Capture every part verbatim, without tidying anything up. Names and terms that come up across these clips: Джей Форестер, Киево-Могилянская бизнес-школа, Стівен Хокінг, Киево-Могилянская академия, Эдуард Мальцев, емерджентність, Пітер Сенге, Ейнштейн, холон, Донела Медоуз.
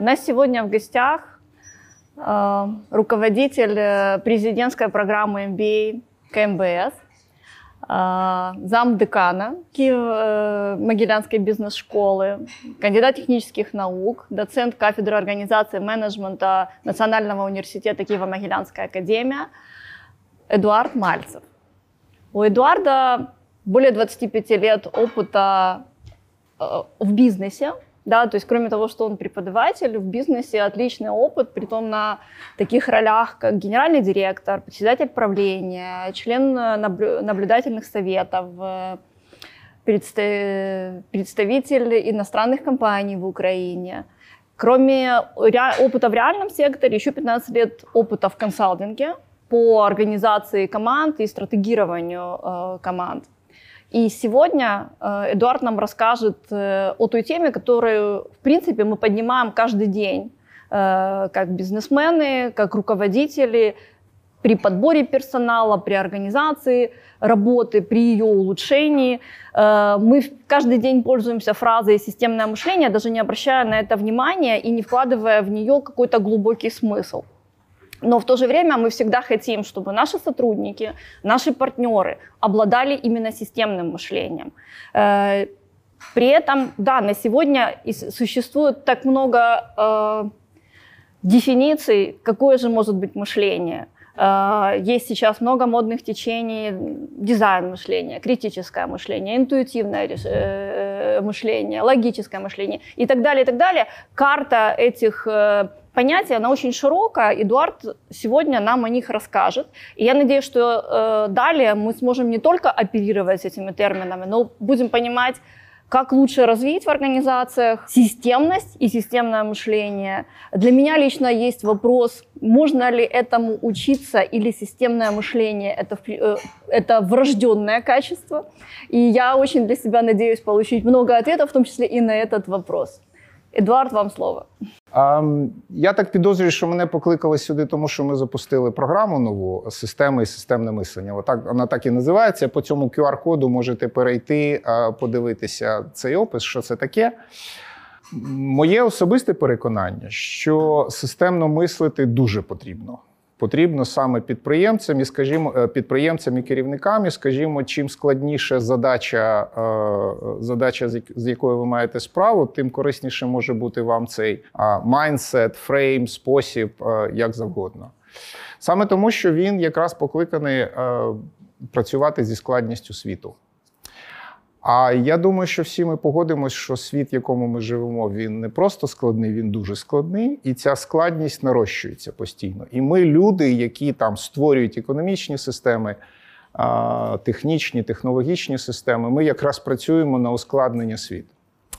У нас сегодня в гостях руководитель президентской программы эм би эй ка эм бэ эс, замдекана Киево-Могилянской бизнес-школы, кандидат технических наук, доцент кафедры организации менеджмента Национального университета Киево-Могилянская академия Эдуард Мальцев. У Эдуарда более двадцати пяти лет опыта в бизнесе, да, то есть кроме того, что он преподаватель, в бизнесе отличный опыт, притом на таких ролях, как генеральный директор, председатель правления, член наблюдательных советов, представитель иностранных компаний в Украине. Кроме опыта в реальном секторе, еще пятнадцать лет опыта в консалтинге по организации команд и стратегированию команд. И сегодня Эдуард нам расскажет о той теме, которую, в принципе, мы поднимаем каждый день, как бизнесмены, как руководители, при подборе персонала, при организации работы, при ее улучшении. Мы каждый день пользуемся фразой «системное мышление», даже не обращая на это внимания и не вкладывая в нее какой-то глубокий смысл. Но в то же время мы всегда хотим, чтобы наши сотрудники, наши партнеры обладали именно системным мышлением. При этом, да, на сегодня существует так много дефиниций, какое же может быть мышление. Есть сейчас много модных течений: дизайн мышления, критическое мышление, интуитивное мышление, логическое мышление и так далее, и так далее. Карта этих понятий, она очень широкая. Эдуард сегодня нам о них расскажет. И я надеюсь, что далее мы сможем не только оперировать этими терминами, но будем понимать, как лучше развить в организациях системность и системное мышление. Для меня лично есть вопрос, можно ли этому учиться, или системное мышление – это, это врожденное качество. И я очень для себя надеюсь получить много ответов, в том числе и на этот вопрос. Едуард, вам слово. Я так підозрюю, що мене покликали сюди, тому що ми запустили програму нову «Системи і системне мислення». Отак, вона так і називається. По цьому ку ар коду можете перейти, подивитися цей опис, що це таке. Моє особисте переконання, що системно мислити дуже потрібно. Потрібно саме підприємцям і, скажімо, підприємцям і керівникам, і, скажімо, чим складніша задача, задача, з якою ви маєте справу, тим корисніше може бути вам цей майндсет, фрейм, спосіб, як завгодно. Саме тому, що він якраз покликаний працювати зі складністю світу. А я думаю, що всі ми погодимось, що світ, в якому ми живемо, він не просто складний, він дуже складний. І ця складність нарощується постійно. І ми, люди, які там створюють економічні системи, технічні, технологічні системи, ми якраз працюємо на ускладнення світу.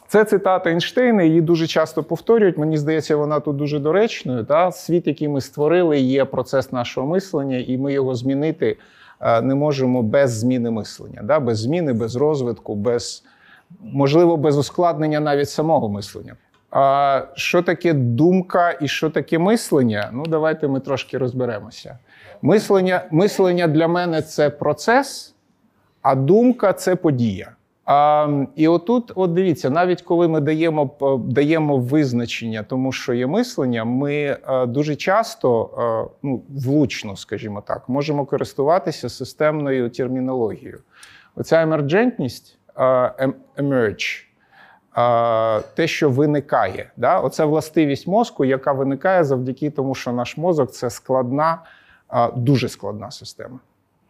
Це цитата Ейнштейна, її дуже часто повторюють. Мені здається, вона тут дуже доречною. Та? Світ, який ми створили, є процес нашого мислення, і ми його змінити не можемо без зміни мислення, да? Без зміни, без розвитку, без, можливо, без ускладнення навіть самого мислення. А що таке думка і що таке мислення? Ну, давайте ми трошки розберемося. Мислення, мислення для мене – це процес, а думка – це подія. А, і отут, от дивіться, навіть коли ми даємо, даємо визначення тому, що є мислення, ми а, дуже часто, а, ну, влучно, скажімо так, можемо користуватися системною термінологією. Оця емерджентність, а, emerge, а, те, що виникає, да? Оце властивість мозку, яка виникає завдяки тому, що наш мозок – це складна, а, дуже складна система.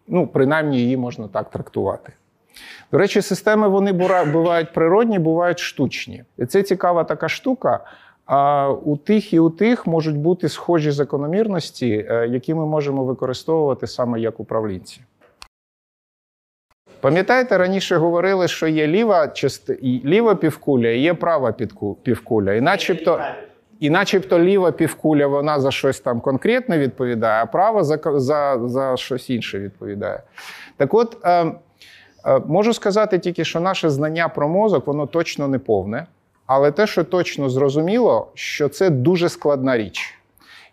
Ну, принаймні, її можна так трактувати. До речі, системи, вони бувають природні, бувають штучні. І це цікава така штука. У тих і у тих можуть бути схожі закономірності, які ми можемо використовувати саме як управлінці. Пам'ятаєте, раніше говорили, що є ліва, част... ліва півкуля і є права півкуля. І начебто... І начебто ліва півкуля, вона за щось там конкретне відповідає, а права за, за... за щось інше відповідає. Так от... Можу сказати тільки, що наше знання про мозок, воно точно не повне, але те, що точно зрозуміло, що це дуже складна річ.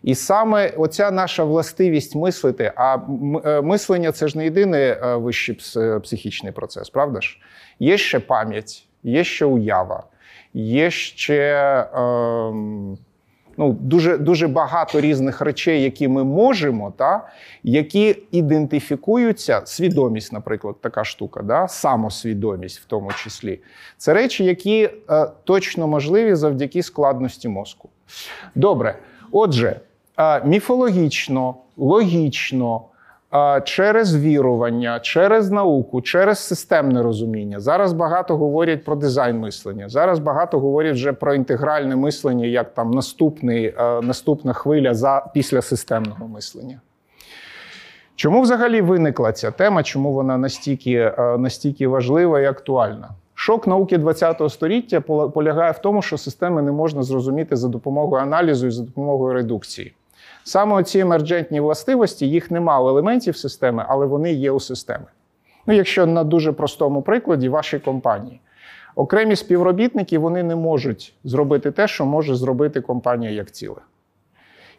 І саме оця наша властивість мислити, а мислення – це ж не єдиний вищий психічний процес, правда ж? Є ще пам'ять, є ще уява, є ще... Е ну, дуже, дуже багато різних речей, які ми можемо, та, які ідентифікуються, свідомість, наприклад, така штука, да, самосвідомість в тому числі. Це речі, які е, точно можливі завдяки складності мозку. Добре, отже, е, міфологічно, логічно, через вірування, через науку, через системне розуміння. Зараз багато говорять про дизайн мислення, зараз багато говорять вже про інтегральне мислення, як там наступний, наступна хвиля за, після системного мислення. Чому взагалі виникла ця тема, чому вона настільки, настільки важлива і актуальна? Шок науки двадцятого століття полягає в тому, що системи не можна зрозуміти за допомогою аналізу і за допомогою редукції. Саме ці емерджентні властивості, їх нема в елементів системи, але вони є у системи. Ну, якщо на дуже простому прикладі вашої компанії. Окремі співробітники, вони не можуть зробити те, що може зробити компанія як ціле.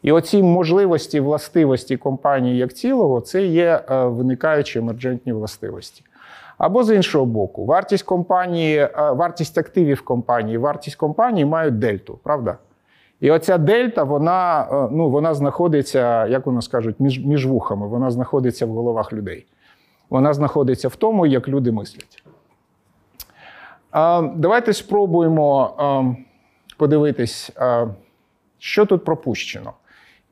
І оці можливості, властивості компанії як цілого, це є е, виникаючі емерджентні властивості. Або з іншого боку, вартість компанії, е, вартість активів компанії, вартість компанії мають дельту, правда? І оця дельта, вона, ну, вона знаходиться, як у нас кажуть, між, між вухами, вона знаходиться в головах людей. Вона знаходиться в тому, як люди мислять. Е, давайте спробуємо е, подивитись, е, що тут пропущено,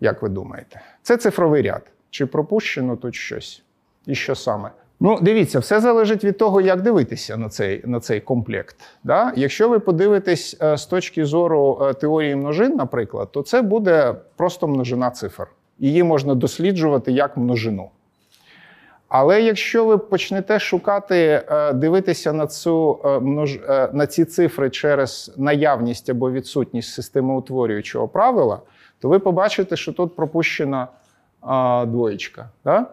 як ви думаєте. Це цифровий ряд. Чи пропущено тут щось? І що саме? Ну, дивіться, все залежить від того, як дивитися на цей, на цей комплект. Да? Якщо ви подивитесь з точки зору теорії множин, наприклад, то це буде просто множина цифр. Її можна досліджувати як множину. Але якщо ви почнете шукати, дивитися на, цю, на ці цифри через наявність або відсутність системоутворюючого правила, то ви побачите, що тут пропущена двоєчка. Да?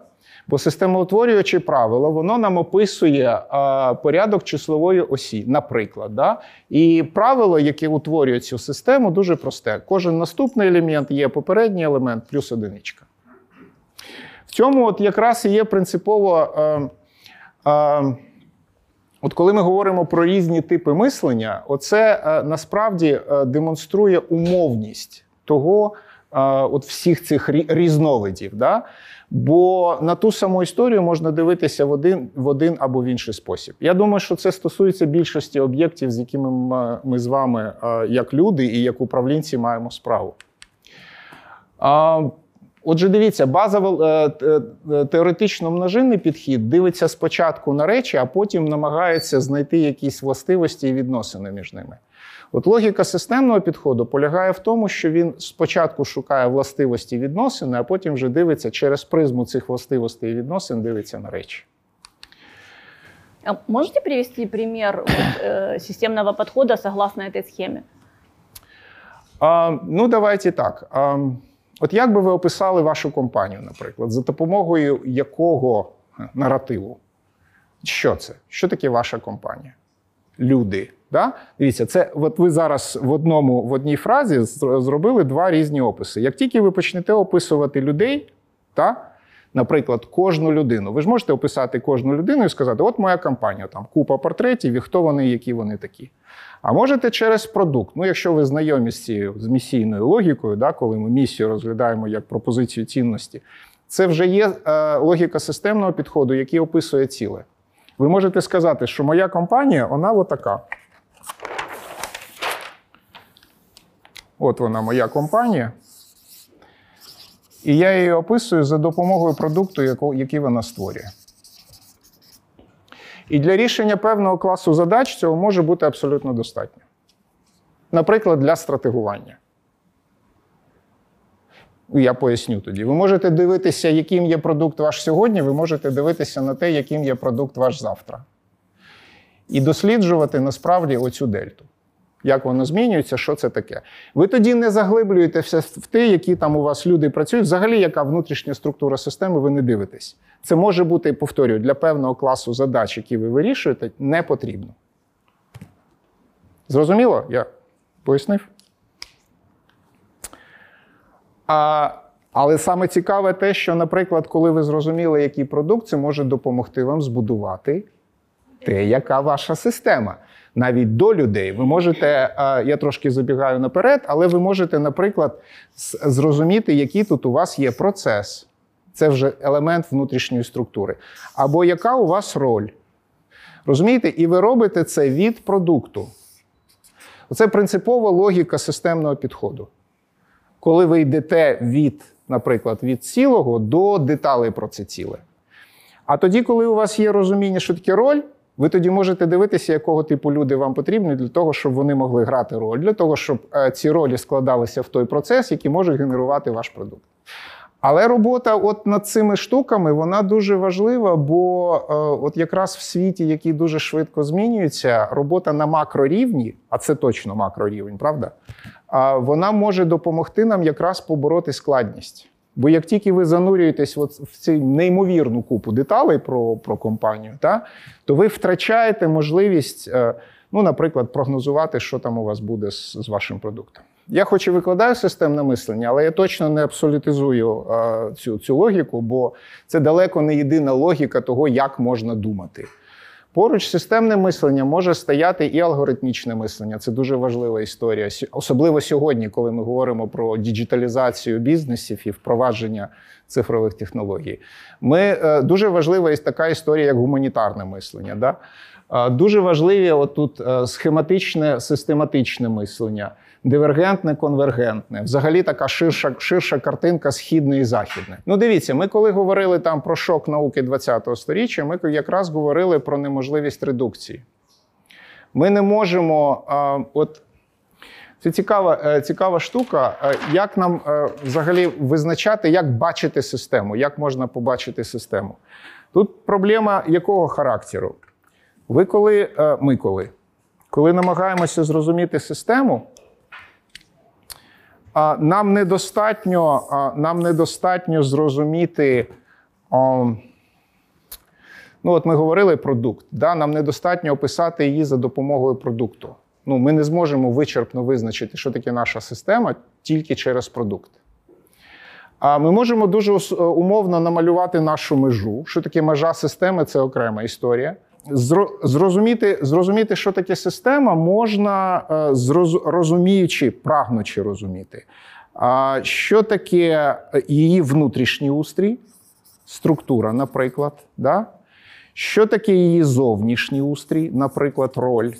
Бо системоутворююче правило, воно нам описує а, порядок числової осі, наприклад. Да? І правило, яке утворює цю систему, дуже просте. Кожен наступний елемент є попередній елемент плюс одиничка. В цьому от якраз і є принципово, а, а, от коли ми говоримо про різні типи мислення, оце а, насправді а, демонструє умовність того, от всіх цих різновидів. Да? Бо на ту саму історію можна дивитися в один, в один або в інший спосіб. Я думаю, що це стосується більшості об'єктів, з якими ми, ми з вами, як люди і як управлінці, маємо справу. Отже, дивіться, базово теоретично-множинний підхід дивиться спочатку на речі, а потім намагається знайти якісь властивості і відносини між ними. От логіка системного підходу полягає в тому, що він спочатку шукає властивості відносини, а потім вже дивиться через призму цих властивостей і відносин, дивиться на речі. А можете привести пример вот, системного підходу согласно цій схемі? А, ну, давайте так. А, от як би ви описали вашу компанію, наприклад, за допомогою якого наративу? Що це? Що таке ваша компанія? Люди. Да? Дивіться, це, от ви зараз в, одному, в одній фразі зробили два різні описи. Як тільки ви почнете описувати людей, та, наприклад, кожну людину, ви ж можете описати кожну людину і сказати, от моя компанія, там купа портретів, і хто вони, які вони такі. А можете через продукт, ну якщо ви знайомі з цією з місійною логікою, да, коли ми місію розглядаємо як пропозицію цінності, це вже є е, логіка системного підходу, який описує ціле. Ви можете сказати, що моя компанія, вона отака. От вона, моя компанія. І я її описую за допомогою продукту, який вона створює. І для рішення певного класу задач цього може бути абсолютно достатньо. Наприклад, для стратегування. Я поясню тоді. Ви можете дивитися, яким є продукт ваш сьогодні, ви можете дивитися на те, яким є продукт ваш завтра. І досліджувати, насправді, оцю дельту. Як вона змінюється, що це таке. Ви тоді не заглиблюєтеся в те, які там у вас люди працюють. Взагалі, яка внутрішня структура системи, ви не дивитесь. Це може бути, повторюю, для певного класу задач, які ви вирішуєте, не потрібно. Зрозуміло? Я пояснив? А, але саме цікаве те, що, наприклад, коли ви зрозуміли, який продукт, це може допомогти вам збудувати те, яка ваша система. Навіть до людей. Ви можете, я трошки забігаю наперед, але ви можете, наприклад, зрозуміти, який тут у вас є процес. Це вже елемент внутрішньої структури. Або яка у вас роль. Розумієте? І ви робите це від продукту. Оце принципова логіка системного підходу. Коли ви йдете від, наприклад, від цілого до деталей про це ціле. А тоді, коли у вас є розуміння, що таке роль, ви тоді можете дивитися, якого типу люди вам потрібні для того, щоб вони могли грати роль, для того, щоб ці ролі складалися в той процес, який може генерувати ваш продукт. Але робота от над цими штуками, вона дуже важлива, бо от якраз в світі, який дуже швидко змінюється, робота на макрорівні, а це точно макрорівень, правда? Вона може допомогти нам якраз побороти складність. Бо як тільки ви занурюєтесь от в цю неймовірну купу деталей про, про компанію, та, то ви втрачаєте можливість, ну, наприклад, прогнозувати, що там у вас буде з, з вашим продуктом. Я хоч і викладаю системне мислення, але я точно не абсолютизую а, цю, цю логіку, бо це далеко не єдина логіка того, як можна думати. Поруч системне мислення може стояти і алгоритмічне мислення. Це дуже важлива історія. Особливо сьогодні, коли ми говоримо про діджиталізацію бізнесів і впровадження цифрових технологій. Ми, дуже важлива і така історія, як гуманітарне мислення. Да? Дуже важливі отут схематичне, систематичне мислення, дивергентне, конвергентне. Взагалі така ширша, ширша картинка східне і західне. Ну дивіться, ми коли говорили там про шок науки двадцятого сторіччя, ми якраз говорили про неможливість редукції. Ми не можемо... А, от, це цікава, цікава штука, як нам взагалі визначати, як бачити систему, як можна побачити систему. Тут проблема якого характеру? Ви коли, ми коли, коли намагаємося зрозуміти систему, нам недостатньо, нам недостатньо зрозуміти, ну от ми говорили продукт, да? Нам недостатньо описати її за допомогою продукту. Ну, ми не зможемо вичерпно визначити, що таке наша система, тільки через продукт. А ми можемо дуже умовно намалювати нашу межу, що таке межа системи, це окрема історія. Зрозуміти, зрозуміти, що таке система, можна, розуміючи, прагнучи розуміти, що таке її внутрішній устрій, структура, наприклад, да? Що таке її зовнішній устрій, наприклад, роль.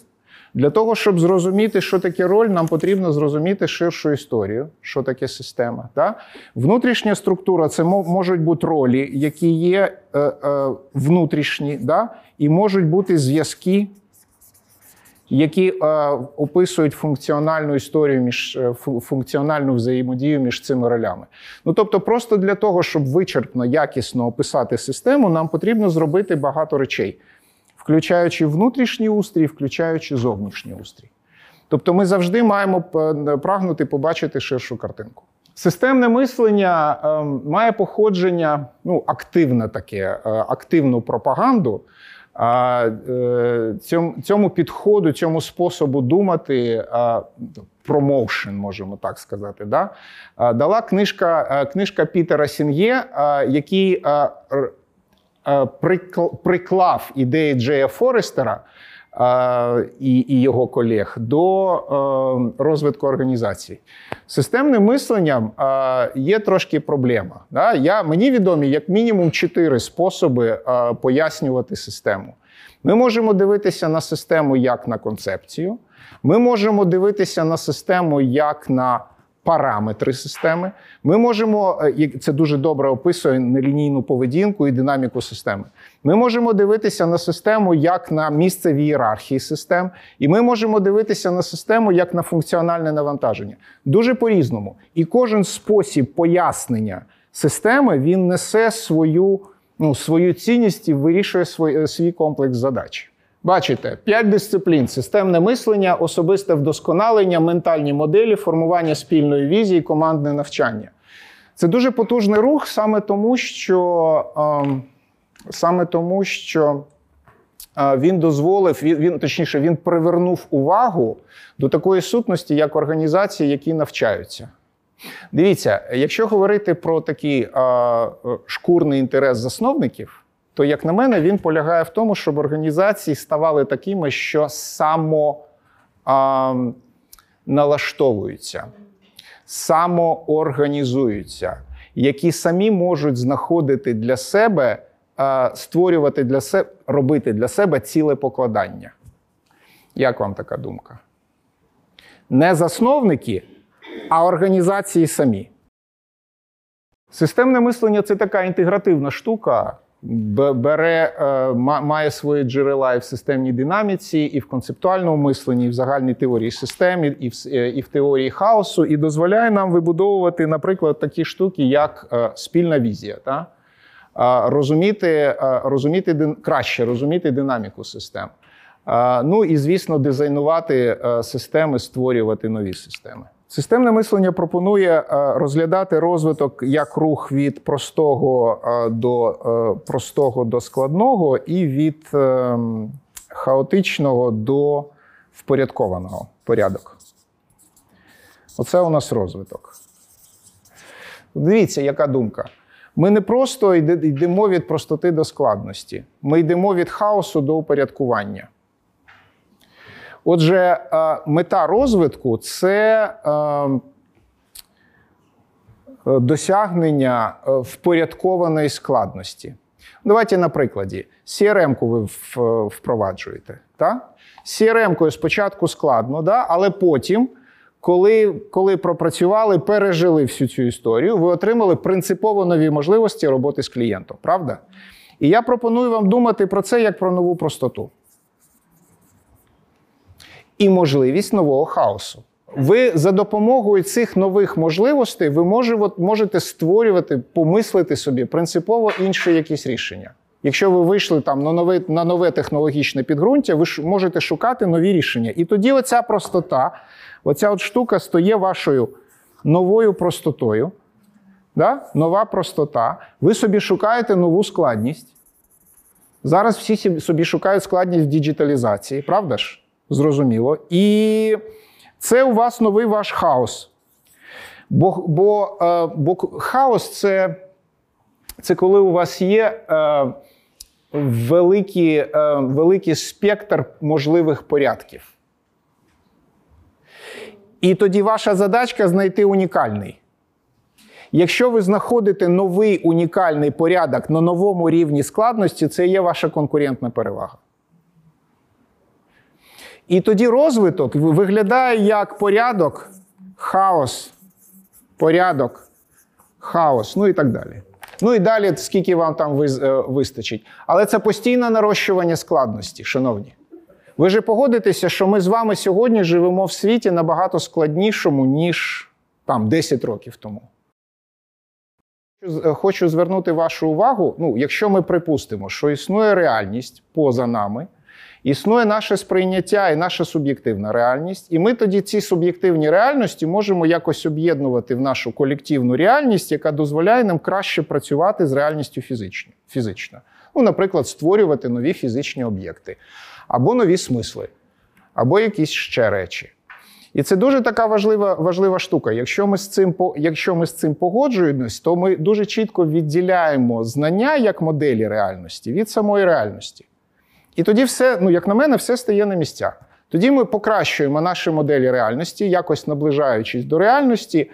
Для того, щоб зрозуміти, що таке роль, нам потрібно зрозуміти ширшу історію, що таке система. Да? Внутрішня структура – це можуть бути ролі, які є е, е, внутрішні, да? І можуть бути зв'язки, які е, описують функціональну історію, між, функціональну взаємодію між цими ролями. Ну, тобто, просто для того, щоб вичерпно, якісно описати систему, нам потрібно зробити багато речей. Включаючи внутрішній устрій, включаючи зовнішній устрій. Тобто ми завжди маємо прагнути побачити ширшу картинку. Системне мислення має походження, ну, активне таке, активну пропаганду. Цьому підходу, цьому способу думати, промоушен, можемо так сказати, да? Дала книжка, книжка Пітера Сенге, який приклав ідеї Джея Форестера е, і його колег до е, розвитку організацій. Системним мисленням е, є трошки проблема. Да? Я, мені відомі як мінімум чотири способи е, пояснювати систему. Ми можемо дивитися на систему як на концепцію, ми можемо дивитися на систему як на параметри системи. Ми можемо, це дуже добре описує нелінійну поведінку і динаміку системи. Ми можемо дивитися на систему як на місце в ієрархії систем, і ми можемо дивитися на систему як на функціональне навантаження. Дуже по-різному. І кожен спосіб пояснення системи, він несе свою, ну, свою цінність і вирішує свій, свій комплекс задач. Бачите, п'ять дисциплін – системне мислення, особисте вдосконалення, ментальні моделі, формування спільної візії, командне навчання. Це дуже потужний рух саме тому, що, е, саме тому, що е, він дозволив, він, точніше, він привернув увагу до такої сутності, як організації, які навчаються. Дивіться, якщо говорити про такий е, шкурний інтерес засновників, то, як на мене, він полягає в тому, щоб організації ставали такими, що само а, налаштовуються, самоорганізуються, які самі можуть знаходити для себе, а, створювати для себе, робити для себе ціле покладання. Як вам така думка? Не засновники, а організації самі. Системне мислення – це така інтегративна штука, бере, має свої джерела і в системній динаміці, і в концептуальному мисленні, і в загальній теорії систем, і в, і в теорії хаосу, і дозволяє нам вибудовувати, наприклад, такі штуки, як спільна візія, та? Розуміти, розуміти, краще розуміти динаміку систем. Ну і, звісно, дизайнувати системи, створювати нові системи. Системне мислення пропонує розглядати розвиток як рух від простого до, простого до складного і від хаотичного до впорядкованого, порядок. Оце у нас розвиток. Дивіться, яка думка. Ми не просто йдемо від простоти до складності. Ми йдемо від хаосу до упорядкування. Отже, мета розвитку – це досягнення впорядкованої складності. Давайте на прикладі. сі ар ем-ку ви впроваджуєте. Так? сі ар ем-кою спочатку складно, так? Але потім, коли, коли пропрацювали, пережили всю цю історію, ви отримали принципово нові можливості роботи з клієнтом. Правда? І я пропоную вам думати про це як про нову простоту. І можливість нового хаосу. Ви за допомогою цих нових можливостей ви можете створювати, помислити собі принципово інші якісь рішення. Якщо ви вийшли там на нове, на нове технологічне підґрунтя, ви можете шукати нові рішення. І тоді оця простота, оця от штука стає вашою новою простотою. Да? Нова простота. Ви собі шукаєте нову складність. Зараз всі собі шукають складність в діджиталізації, правда ж? Зрозуміло. І це у вас новий ваш хаос. Бо, бо, бо хаос – це, це коли у вас є е, великий, е, великий спектр можливих порядків. І тоді ваша задачка – знайти унікальний. Якщо ви знаходите новий унікальний порядок на новому рівні складності, це є ваша конкурентна перевага. І тоді розвиток виглядає як порядок, хаос, порядок, хаос, ну і так далі. Ну і далі, скільки вам там вистачить. Але це постійне нарощування складності, шановні. Ви же погодитеся, що ми з вами сьогодні живемо в світі набагато складнішому, ніж там десять років тому. Хочу звернути вашу увагу, ну, якщо ми припустимо, що існує реальність поза нами, існує наше сприйняття і наша суб'єктивна реальність, і ми тоді ці суб'єктивні реальності можемо якось об'єднувати в нашу колективну реальність, яка дозволяє нам краще працювати з реальністю фізично. Ну, наприклад, створювати нові фізичні об'єкти, або нові смисли, або якісь ще речі. І це дуже така важлива, важлива штука. Якщо ми з цим, якщо ми з цим погоджуємось, то ми дуже чітко відділяємо знання як моделі реальності від самої реальності. І тоді все, ну, як на мене, все стає на місця. Тоді ми покращуємо наші моделі реальності, якось наближаючись до реальності.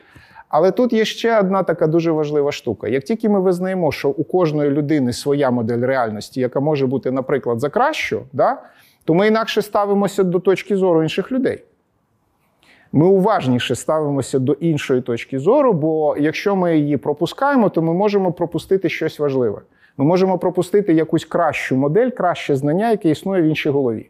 Але тут є ще одна така дуже важлива штука. Як тільки ми визнаємо, що у кожної людини своя модель реальності, яка може бути, наприклад, за кращу, да, то ми інакше ставимося до точки зору інших людей. Ми уважніше ставимося до іншої точки зору, бо якщо ми її пропускаємо, то ми можемо пропустити щось важливе. Ми можемо пропустити якусь кращу модель, краще знання, яке існує в іншій голові.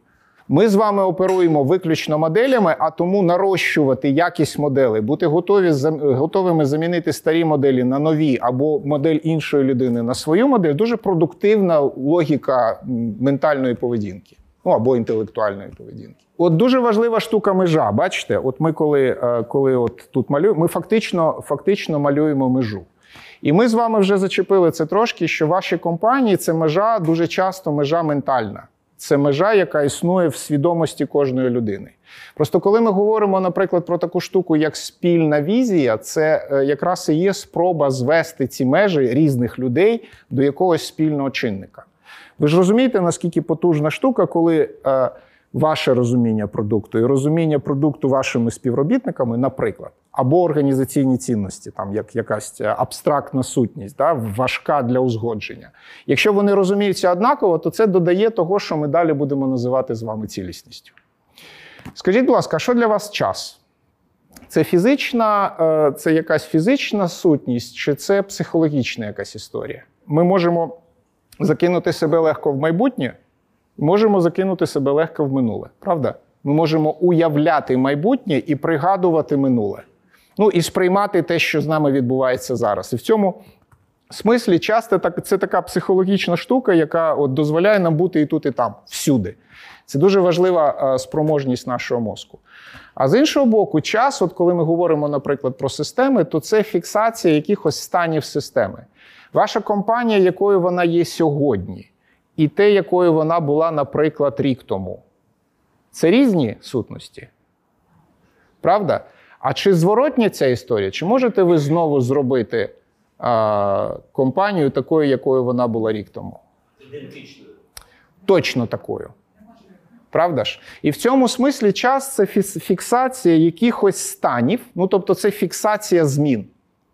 Ми з вами оперуємо виключно моделями, а тому нарощувати якість моделей, бути готові, готовими замінити старі моделі на нові, або модель іншої людини на свою модель, дуже продуктивна логіка ментальної поведінки. Ну, або інтелектуальної поведінки. От дуже важлива штука межа, бачите? От ми коли, коли от тут малюємо, ми фактично, фактично малюємо межу. І ми з вами вже зачепили це трошки, що ваші компанії – це межа, дуже часто межа ментальна. Це межа, яка існує в свідомості кожної людини. Просто коли ми говоримо, наприклад, про таку штуку, як спільна візія, це якраз і є спроба звести ці межі різних людей до якогось спільного чинника. Ви ж розумієте, наскільки потужна штука, коли е, ваше розуміння продукту і розуміння продукту вашими співробітниками, наприклад, або організаційні цінності, там як якась абстрактна сутність, да, важка для узгодження. Якщо вони розуміються однаково, то це додає того, що ми далі будемо називати з вами цілісністю. Скажіть, будь ласка, що для вас час? Це фізична, це якась фізична сутність, чи це психологічна якась історія? Ми можемо закинути себе легко в майбутнє, можемо закинути себе легко в минуле, правда? Ми можемо уявляти майбутнє і пригадувати минуле. Ну, і сприймати те, що з нами відбувається зараз. І в цьому смислі часто так, це така психологічна штука, яка от дозволяє нам бути і тут, і там, всюди. Це дуже важлива спроможність нашого мозку. А з іншого боку, час, от коли ми говоримо, наприклад, про системи, то це фіксація якихось станів системи. Ваша компанія, якою вона є сьогодні, і те, якою вона була, наприклад, рік тому. Це різні сутності. Правда? А чи зворотня ця історія? Чи можете ви знову зробити а, компанію такою, якою вона була рік тому? Ідентичною. Точно такою. Правда ж? І в цьому смислі час – це фіксація якихось станів, ну тобто це фіксація змін,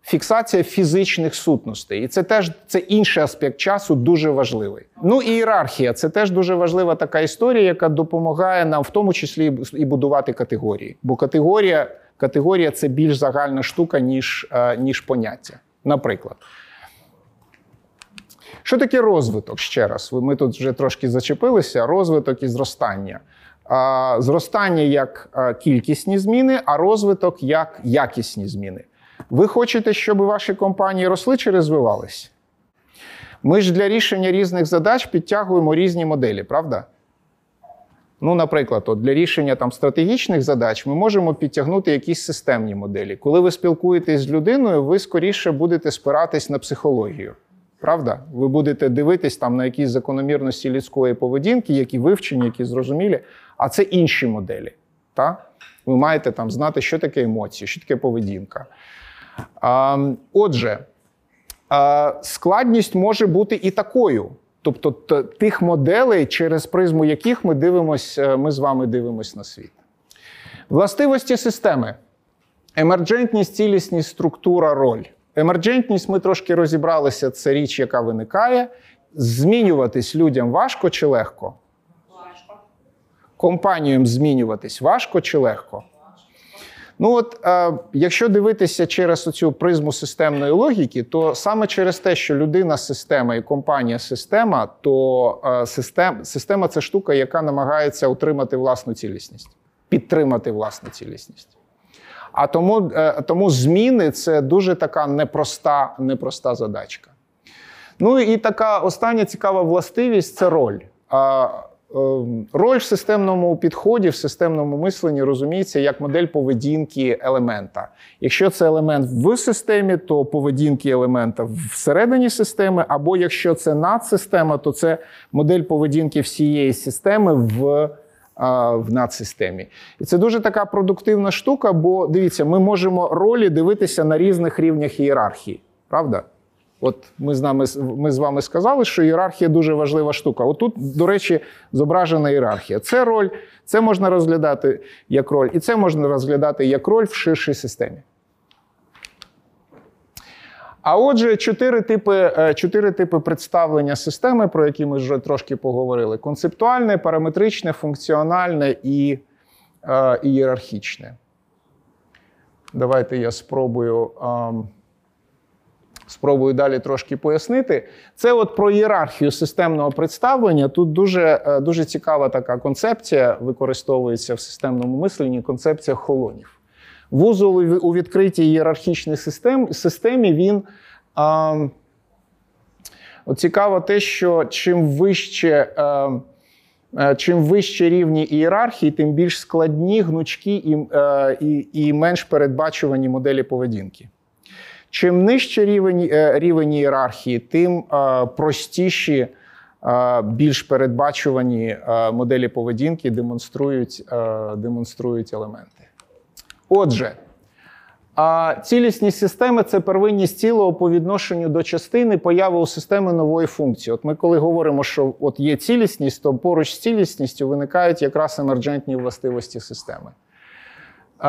фіксація фізичних сутностей. І це теж це інший аспект часу, дуже важливий. Ну і ієрархія – це теж дуже важлива така історія, яка допомагає нам в тому числі і будувати категорії. Бо категорія, категорія – це більш загальна штука, ніж, ніж поняття. Наприклад. Що таке розвиток, ще раз? Ми тут вже трошки зачепилися. Розвиток і зростання. Зростання як кількісні зміни, а розвиток як якісні зміни. Ви хочете, щоб ваші компанії росли чи розвивались? Ми ж для рішення різних задач підтягуємо різні моделі, правда? Ну, наприклад, от для рішення там, стратегічних задач ми можемо підтягнути якісь системні моделі. Коли ви спілкуєтесь з людиною, ви скоріше будете спиратись на психологію. Правда? Ви будете дивитись там на якісь закономірності людської поведінки, які вивчені, які зрозумілі, а це інші моделі. Та? Ви маєте там знати, що таке емоції, що таке поведінка. А, отже, а, складність може бути і такою. Тобто тих моделей, через призму яких ми дивимося, ми з вами дивимося на світ. Властивості системи. Емерджентність, цілісність, структура, роль. Емерджентність, ми трошки розібралися, це річ, яка виникає. Змінюватись людям важко чи легко? Важко. Компаніям змінюватись важко чи легко? Важко. Ну от, е, якщо дивитися через оцю призму системної логіки, то саме через те, що людина – система і компанія – система, то е, систем, система – це штука, яка намагається утримати власну цілісність, підтримати власну цілісність. А тому, тому зміни – це дуже така непроста, непроста задачка. Ну і така остання цікава властивість – це роль. А, роль в системному підході, в системному мисленні розуміється як модель поведінки елемента. Якщо це елемент в системі, то поведінки елемента всередині системи, або якщо це надсистема, то це модель поведінки всієї системи в в надсистемі. І це дуже така продуктивна штука, бо, дивіться, ми можемо ролі дивитися на різних рівнях ієрархії. Правда? От ми з, нами, ми з вами сказали, що ієрархія дуже важлива штука. Отут, до речі, зображена ієрархія. Це роль, це можна розглядати як роль, і це можна розглядати як роль в ширшій системі. А отже, чотири типи, чотири типи представлення системи, про які ми вже трошки поговорили. Концептуальне, параметричне, функціональне і е, ієрархічне. Давайте я спробую, е, спробую далі трошки пояснити. Це от про ієрархію системного представлення. Тут дуже, дуже цікава така концепція, використовується в системному мисленні, концепція холонів. Вузол у відкритій ієрархічній систем, системі, він а, цікаво те, що чим вище, а, чим вище рівні ієрархії, тим більш складні, гнучкі і, а, і, і менш передбачувані моделі поведінки. Чим нижче рівень, рівень ієрархії, тим а, простіші, а, більш передбачувані а, моделі поведінки демонструють, а, демонструють елементи. Отже, А цілісність системи – це первинність цілого по відношенню до частини появи у системи нової функції. От ми коли говоримо, що от є цілісність, то поруч з цілісністю виникають якраз емерджентні властивості системи.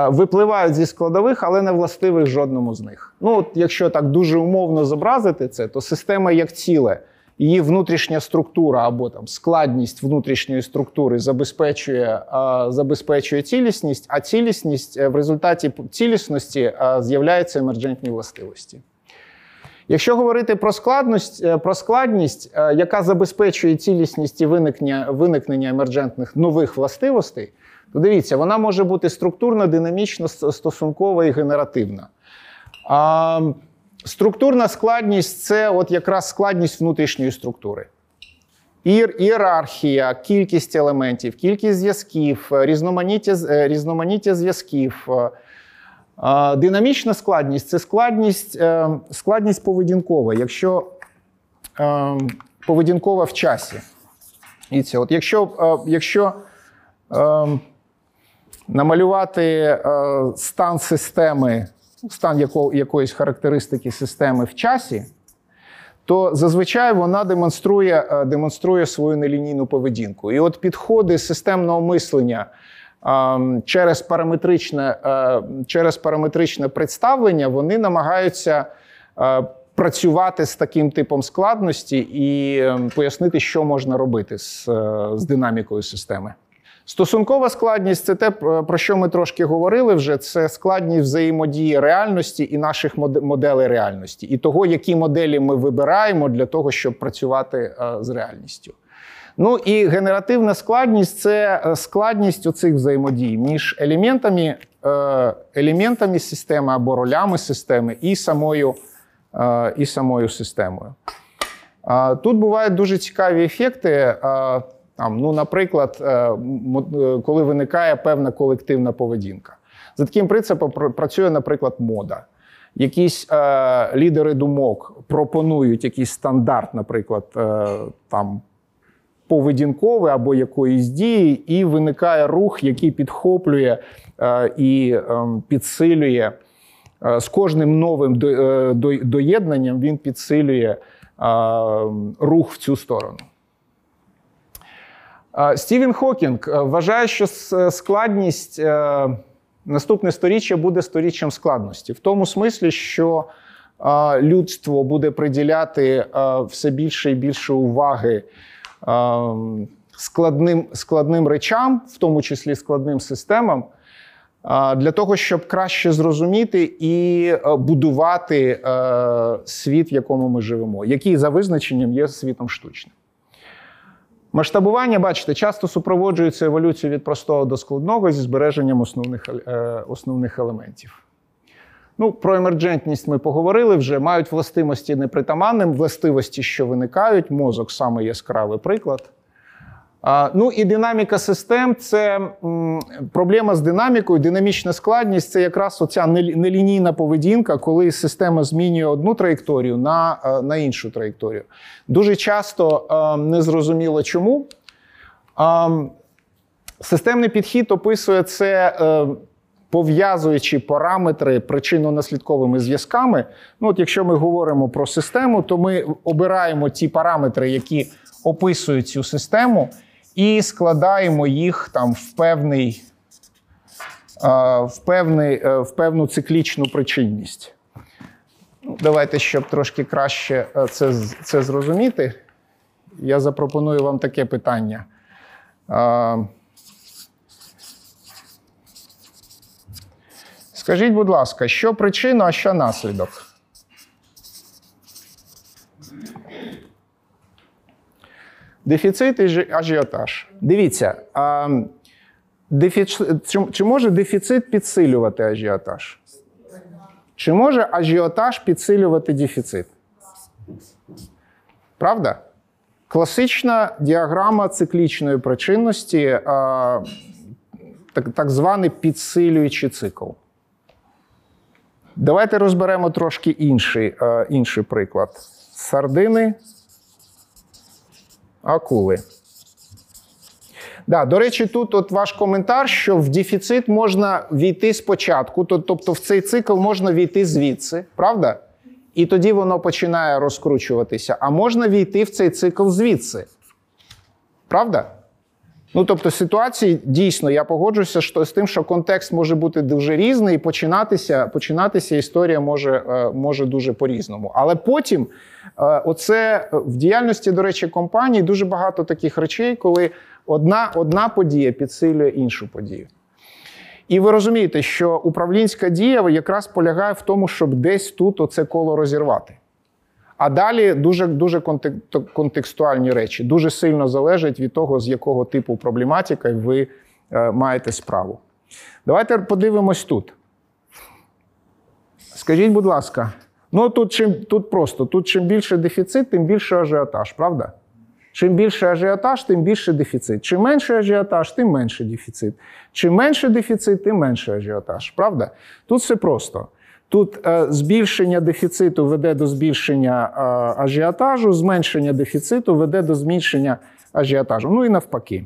Випливають зі складових, але не властивих жодному з них. Ну, от якщо так дуже умовно зобразити це, то система як ціле, її внутрішня структура або там, складність внутрішньої структури забезпечує, а, забезпечує цілісність, а цілісність в результаті цілісності а, з'являються емерджентні властивості. Якщо говорити про складність, про складність а, яка забезпечує цілісність і виникнення, виникнення емерджентних нових властивостей, то дивіться, вона може бути структурно, динамічно, стосункова і генеративна. А, Структурна складність – це от якраз складність внутрішньої структури. Ієрархія, кількість елементів, кількість зв'язків, різноманіття, різноманіття зв'язків. Динамічна складність – це складність, складність поведінкова, якщо поведінкова в часі. І це, от якщо, якщо намалювати стан системи, стан яко, якоїсь характеристики системи в часі, то зазвичай вона демонструє, демонструє свою нелінійну поведінку. І от підходи системного мислення а, через, параметричне, а, через параметричне представлення, вони намагаються а, працювати з таким типом складності і а, пояснити, що можна робити з, а, з динамікою системи. Стосункова складність – це те, про що ми трошки говорили вже, це складність взаємодії реальності і наших моделей реальності, і того, які моделі ми вибираємо для того, щоб працювати з реальністю. Ну і генеративна складність – це складність оцих взаємодій між елементами, елементами системи або ролями системи і самою, і самою системою. Тут бувають дуже цікаві ефекти. Там, ну, наприклад, коли виникає певна колективна поведінка. За таким принципом працює, наприклад, мода. Якісь е, лідери думок пропонують якийсь стандарт, наприклад, е, там, поведінковий або якоїсь дії, і виникає рух, який підхоплює е, і е, підсилює. Е, з кожним новим до, е, до, доєднанням він підсилює е, рух в цю сторону. Стівен Хокінг вважає, що складність наступне сторіччя буде сторіччям складності. В тому смислі, що людство буде приділяти все більше і більше уваги складним, складним речам, в тому числі складним системам, для того, щоб краще зрозуміти і будувати світ, в якому ми живемо, який за визначенням є світом штучним. Масштабування, бачите, часто супроводжується еволюцією від простого до складного зі збереженням основних, е, основних елементів. Ну, про емерджентність ми поговорили вже. Мають властивості непритаманним, властивості, що виникають. Мозок – саме яскравий приклад. А, ну і динаміка систем – це м, проблема з динамікою. Динамічна складність – це якраз оця нелінійна поведінка, коли система змінює одну траєкторію на, на іншу траєкторію. Дуже часто а, незрозуміло чому. А, системний підхід описує це, а, пов'язуючи параметри причинно-наслідковими зв'язками. Ну, от якщо ми говоримо про систему, то ми обираємо ті параметри, які описують цю систему, і складаємо їх там в певний, в певний, в певну циклічну причинність. Давайте, щоб трошки краще це, це зрозуміти, я запропоную вам таке питання. Скажіть, будь ласка, що причина, а що наслідок? Дефіцит і ажіотаж. Дивіться, а, дефіци... чи, чи може дефіцит підсилювати ажіотаж? Чи може ажіотаж підсилювати дефіцит? Правда? Класична діаграма циклічної причинності, а, так, так званий підсилюючий цикл. Давайте розберемо трошки інший, а, інший приклад. Сардини. Акули. Да, до речі, тут от ваш коментар, що в дефіцит можна війти спочатку, тобто в цей цикл можна війти звідси, правда? І тоді воно починає розкручуватися. А можна війти в цей цикл звідси, правда? Ну, тобто ситуації, дійсно, я погоджуся що, з тим, що контекст може бути дуже різний, і починатися, починатися історія може, може дуже по-різному. Але потім, оце в діяльності, до речі, компаній дуже багато таких речей, коли одна, одна подія підсилює іншу подію. І ви розумієте, що управлінська дія якраз полягає в тому, щоб десь тут оце коло розірвати. А далі дуже, дуже контекстуальні речі. Дуже сильно залежить від того, з якого типу проблематики ви маєте справу. Давайте подивимось тут. Скажіть, будь ласка, ну тут, чим, тут просто, тут чим більше дефіцит, тим більше ажіотаж, правда? Чим більше ажіотаж, тим більше дефіцит. Чим менше ажіотаж, тим менше дефіцит. Чим менше дефіцит, тим менше ажіотаж, правда? Тут все просто. Тут е, збільшення дефіциту веде до збільшення е, ажіотажу, зменшення дефіциту веде до зменшення ажіотажу. Ну і навпаки.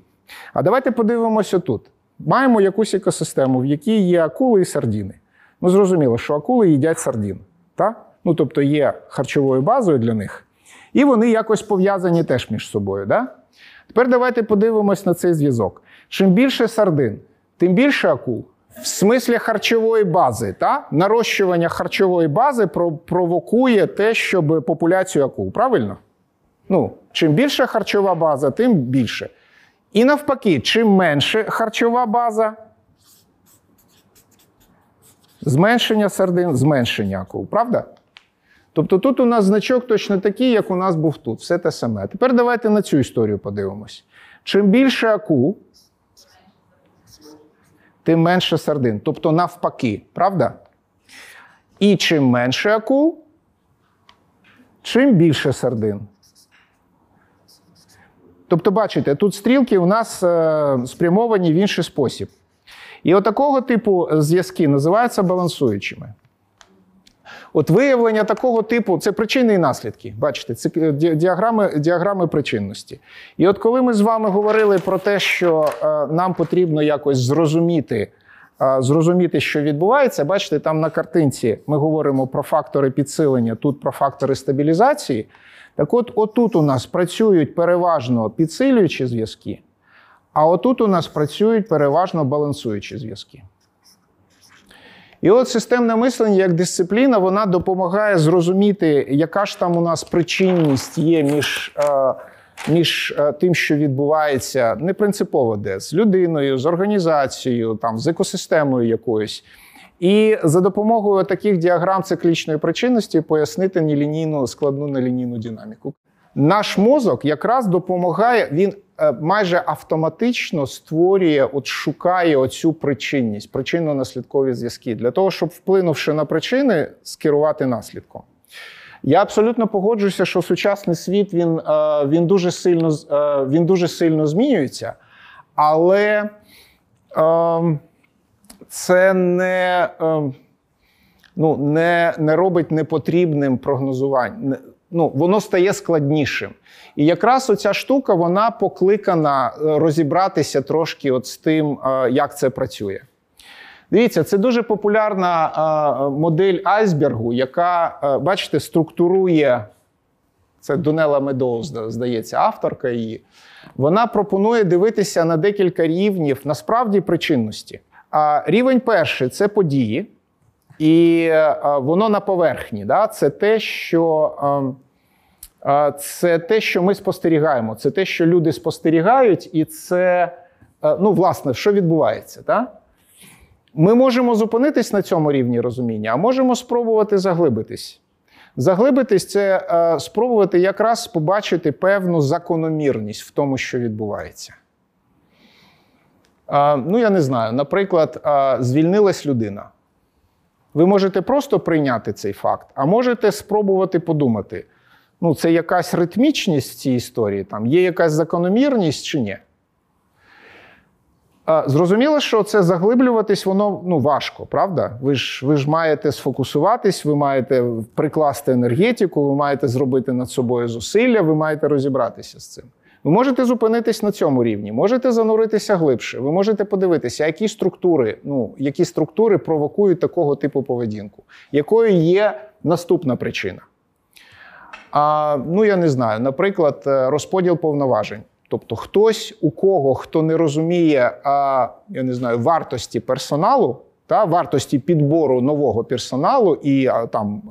А давайте подивимося тут. Маємо якусь екосистему, в якій є акули і сардіни. Ну, зрозуміло, що акули їдять сардін, так? Ну, тобто є харчовою базою для них, і вони якось пов'язані теж між собою, так? Тепер давайте подивимось на цей зв'язок. Чим більше сардин, тим більше акул. В смислі харчової бази, та? Нарощування харчової бази провокує те, щоб популяцію акул, правильно? Ну, чим більше харчова база, тим більше. І навпаки, чим менше харчова база, зменшення сардин, зменшення акул, правда? Тобто тут у нас значок точно такий, як у нас був тут, все те саме. Тепер давайте на цю історію подивимось. Чим більше акул, тим менше сардин. Тобто навпаки, правда? І чим менше акул, чим більше сардин. Тобто, бачите, тут стрілки у нас е, спрямовані в інший спосіб. І отакого типу зв'язки називаються балансуючими. От виявлення такого типу, це причини і наслідки, бачите, це діаграми, діаграми причинності. І от коли ми з вами говорили про те, що е, нам потрібно якось зрозуміти, е, зрозуміти, що відбувається, бачите, там на картинці ми говоримо про фактори підсилення, тут про фактори стабілізації, так от отут у нас працюють переважно підсилюючі зв'язки, а отут у нас працюють переважно балансуючі зв'язки. І от системне мислення як дисципліна, вона допомагає зрозуміти, яка ж там у нас причинність є між, між тим, що відбувається не принципово де, з людиною, з організацією, там, з екосистемою якоюсь. І за допомогою таких діаграм циклічної причинності пояснити нелінійну, складну нелінійну динаміку. Наш мозок якраз допомагає, він майже автоматично створює, от шукає оцю причинність, причинно-наслідкові зв'язки, для того, щоб, вплинувши на причини, скерувати наслідком. Я абсолютно погоджуюся, що сучасний світ, він, він, дуже, сильно, він дуже сильно змінюється, але це не, ну, не, не робить непотрібним прогнозування. Ну, воно стає складнішим. І якраз оця штука, вона покликана розібратися трошки от з тим, як це працює. Дивіться, це дуже популярна модель айсбергу, яка, бачите, структурує, це Донела Медоуз, здається, авторка її, вона пропонує дивитися на декілька рівнів, насправді, причинності. А рівень перший – це події. І воно на поверхні, да? Це те, що, це те, що ми спостерігаємо, це те, що люди спостерігають, і це, ну, власне, що відбувається. Да? Ми можемо зупинитись на цьому рівні розуміння, а можемо спробувати заглибитись. Заглибитись – це спробувати якраз побачити певну закономірність в тому, що відбувається. Ну, я не знаю, наприклад, звільнилась людина. Ви можете просто прийняти цей факт, а можете спробувати подумати, ну, це якась ритмічність в цій історії, там, є якась закономірність чи ні? Зрозуміло, що це заглиблюватись, воно, ну, важко, правда? Ви ж, ви ж маєте сфокусуватись, ви маєте прикласти енергетику, ви маєте зробити над собою зусилля, ви маєте розібратися з цим. Ви можете зупинитись на цьому рівні, можете зануритися глибше, ви можете подивитися, які структури, ну, які структури провокують такого типу поведінку, якою є наступна причина. А, ну, я не знаю, наприклад, розподіл повноважень. Тобто хтось, у кого, хто не розуміє, а, я не знаю, вартості персоналу, та, вартості підбору нового персоналу і а, там,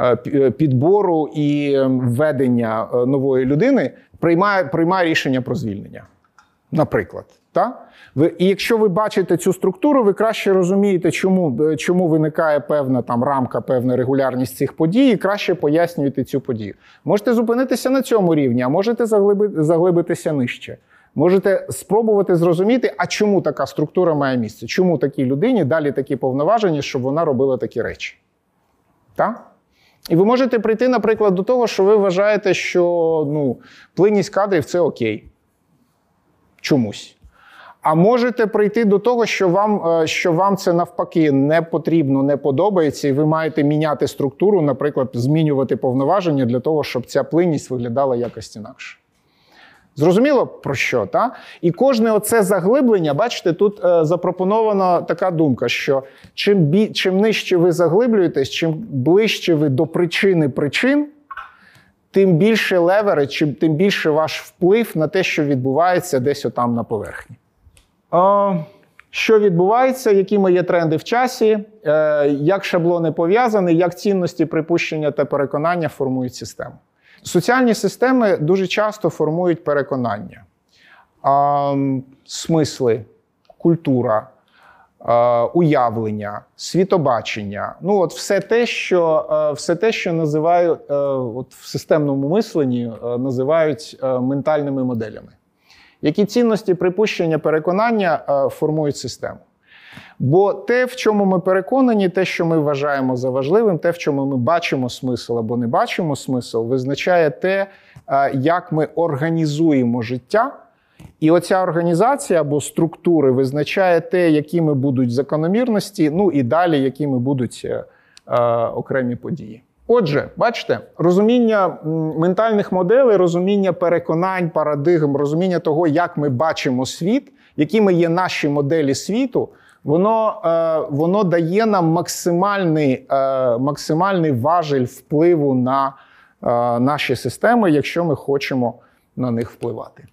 е, підбору і введення нової людини, приймає, приймає рішення про звільнення, наприклад. Та? Ви, і якщо ви бачите цю структуру, ви краще розумієте, чому, чому виникає певна там, рамка, певна регулярність цих подій, і краще пояснюєте цю подію. Можете зупинитися на цьому рівні, а можете заглиби, заглибитися нижче. Можете спробувати зрозуміти, а чому така структура має місце, чому такій людині далі такі повноваження, щоб вона робила такі речі. Так? І ви можете прийти, наприклад, до того, що ви вважаєте, що ну, плинність кадрів – це окей. Чомусь. А можете прийти до того, що вам, що вам це навпаки не потрібно, не подобається, і ви маєте міняти структуру, наприклад, змінювати повноваження для того, щоб ця плинність виглядала якось інакше. Зрозуміло про що, та? І кожне оце заглиблення, бачите, тут е, запропонована така думка, що чим, бі, чим нижче ви заглиблюєтесь, чим ближче ви до причини причин, тим більше левери, чим, тим більше ваш вплив на те, що відбувається десь отам на поверхні. Е, що відбувається, якими є тренди в часі, е, як шаблони пов'язані, як цінності, припущення та переконання формують систему. Соціальні системи дуже часто формують переконання, е, смисли, культура, е, уявлення, світобачення. Ну, от все те, що, е, все те, що називаю, е, от в системному мисленні е, називають е, ментальними моделями. Які цінності, припущення, переконання е, формують систему. Бо те, в чому ми переконані, те, що ми вважаємо за важливим, те, в чому ми бачимо смисл або не бачимо смисл, визначає те, як ми організуємо життя. І оця організація або структури визначає те, якими будуть закономірності, ну і далі, якими будуть окремі події. Отже, бачите, розуміння ментальних моделей, розуміння переконань, парадигм, розуміння того, як ми бачимо світ, якими є наші моделі світу, воно, воно дає нам максимальний, максимальний важіль впливу на наші системи, якщо ми хочемо на них впливати.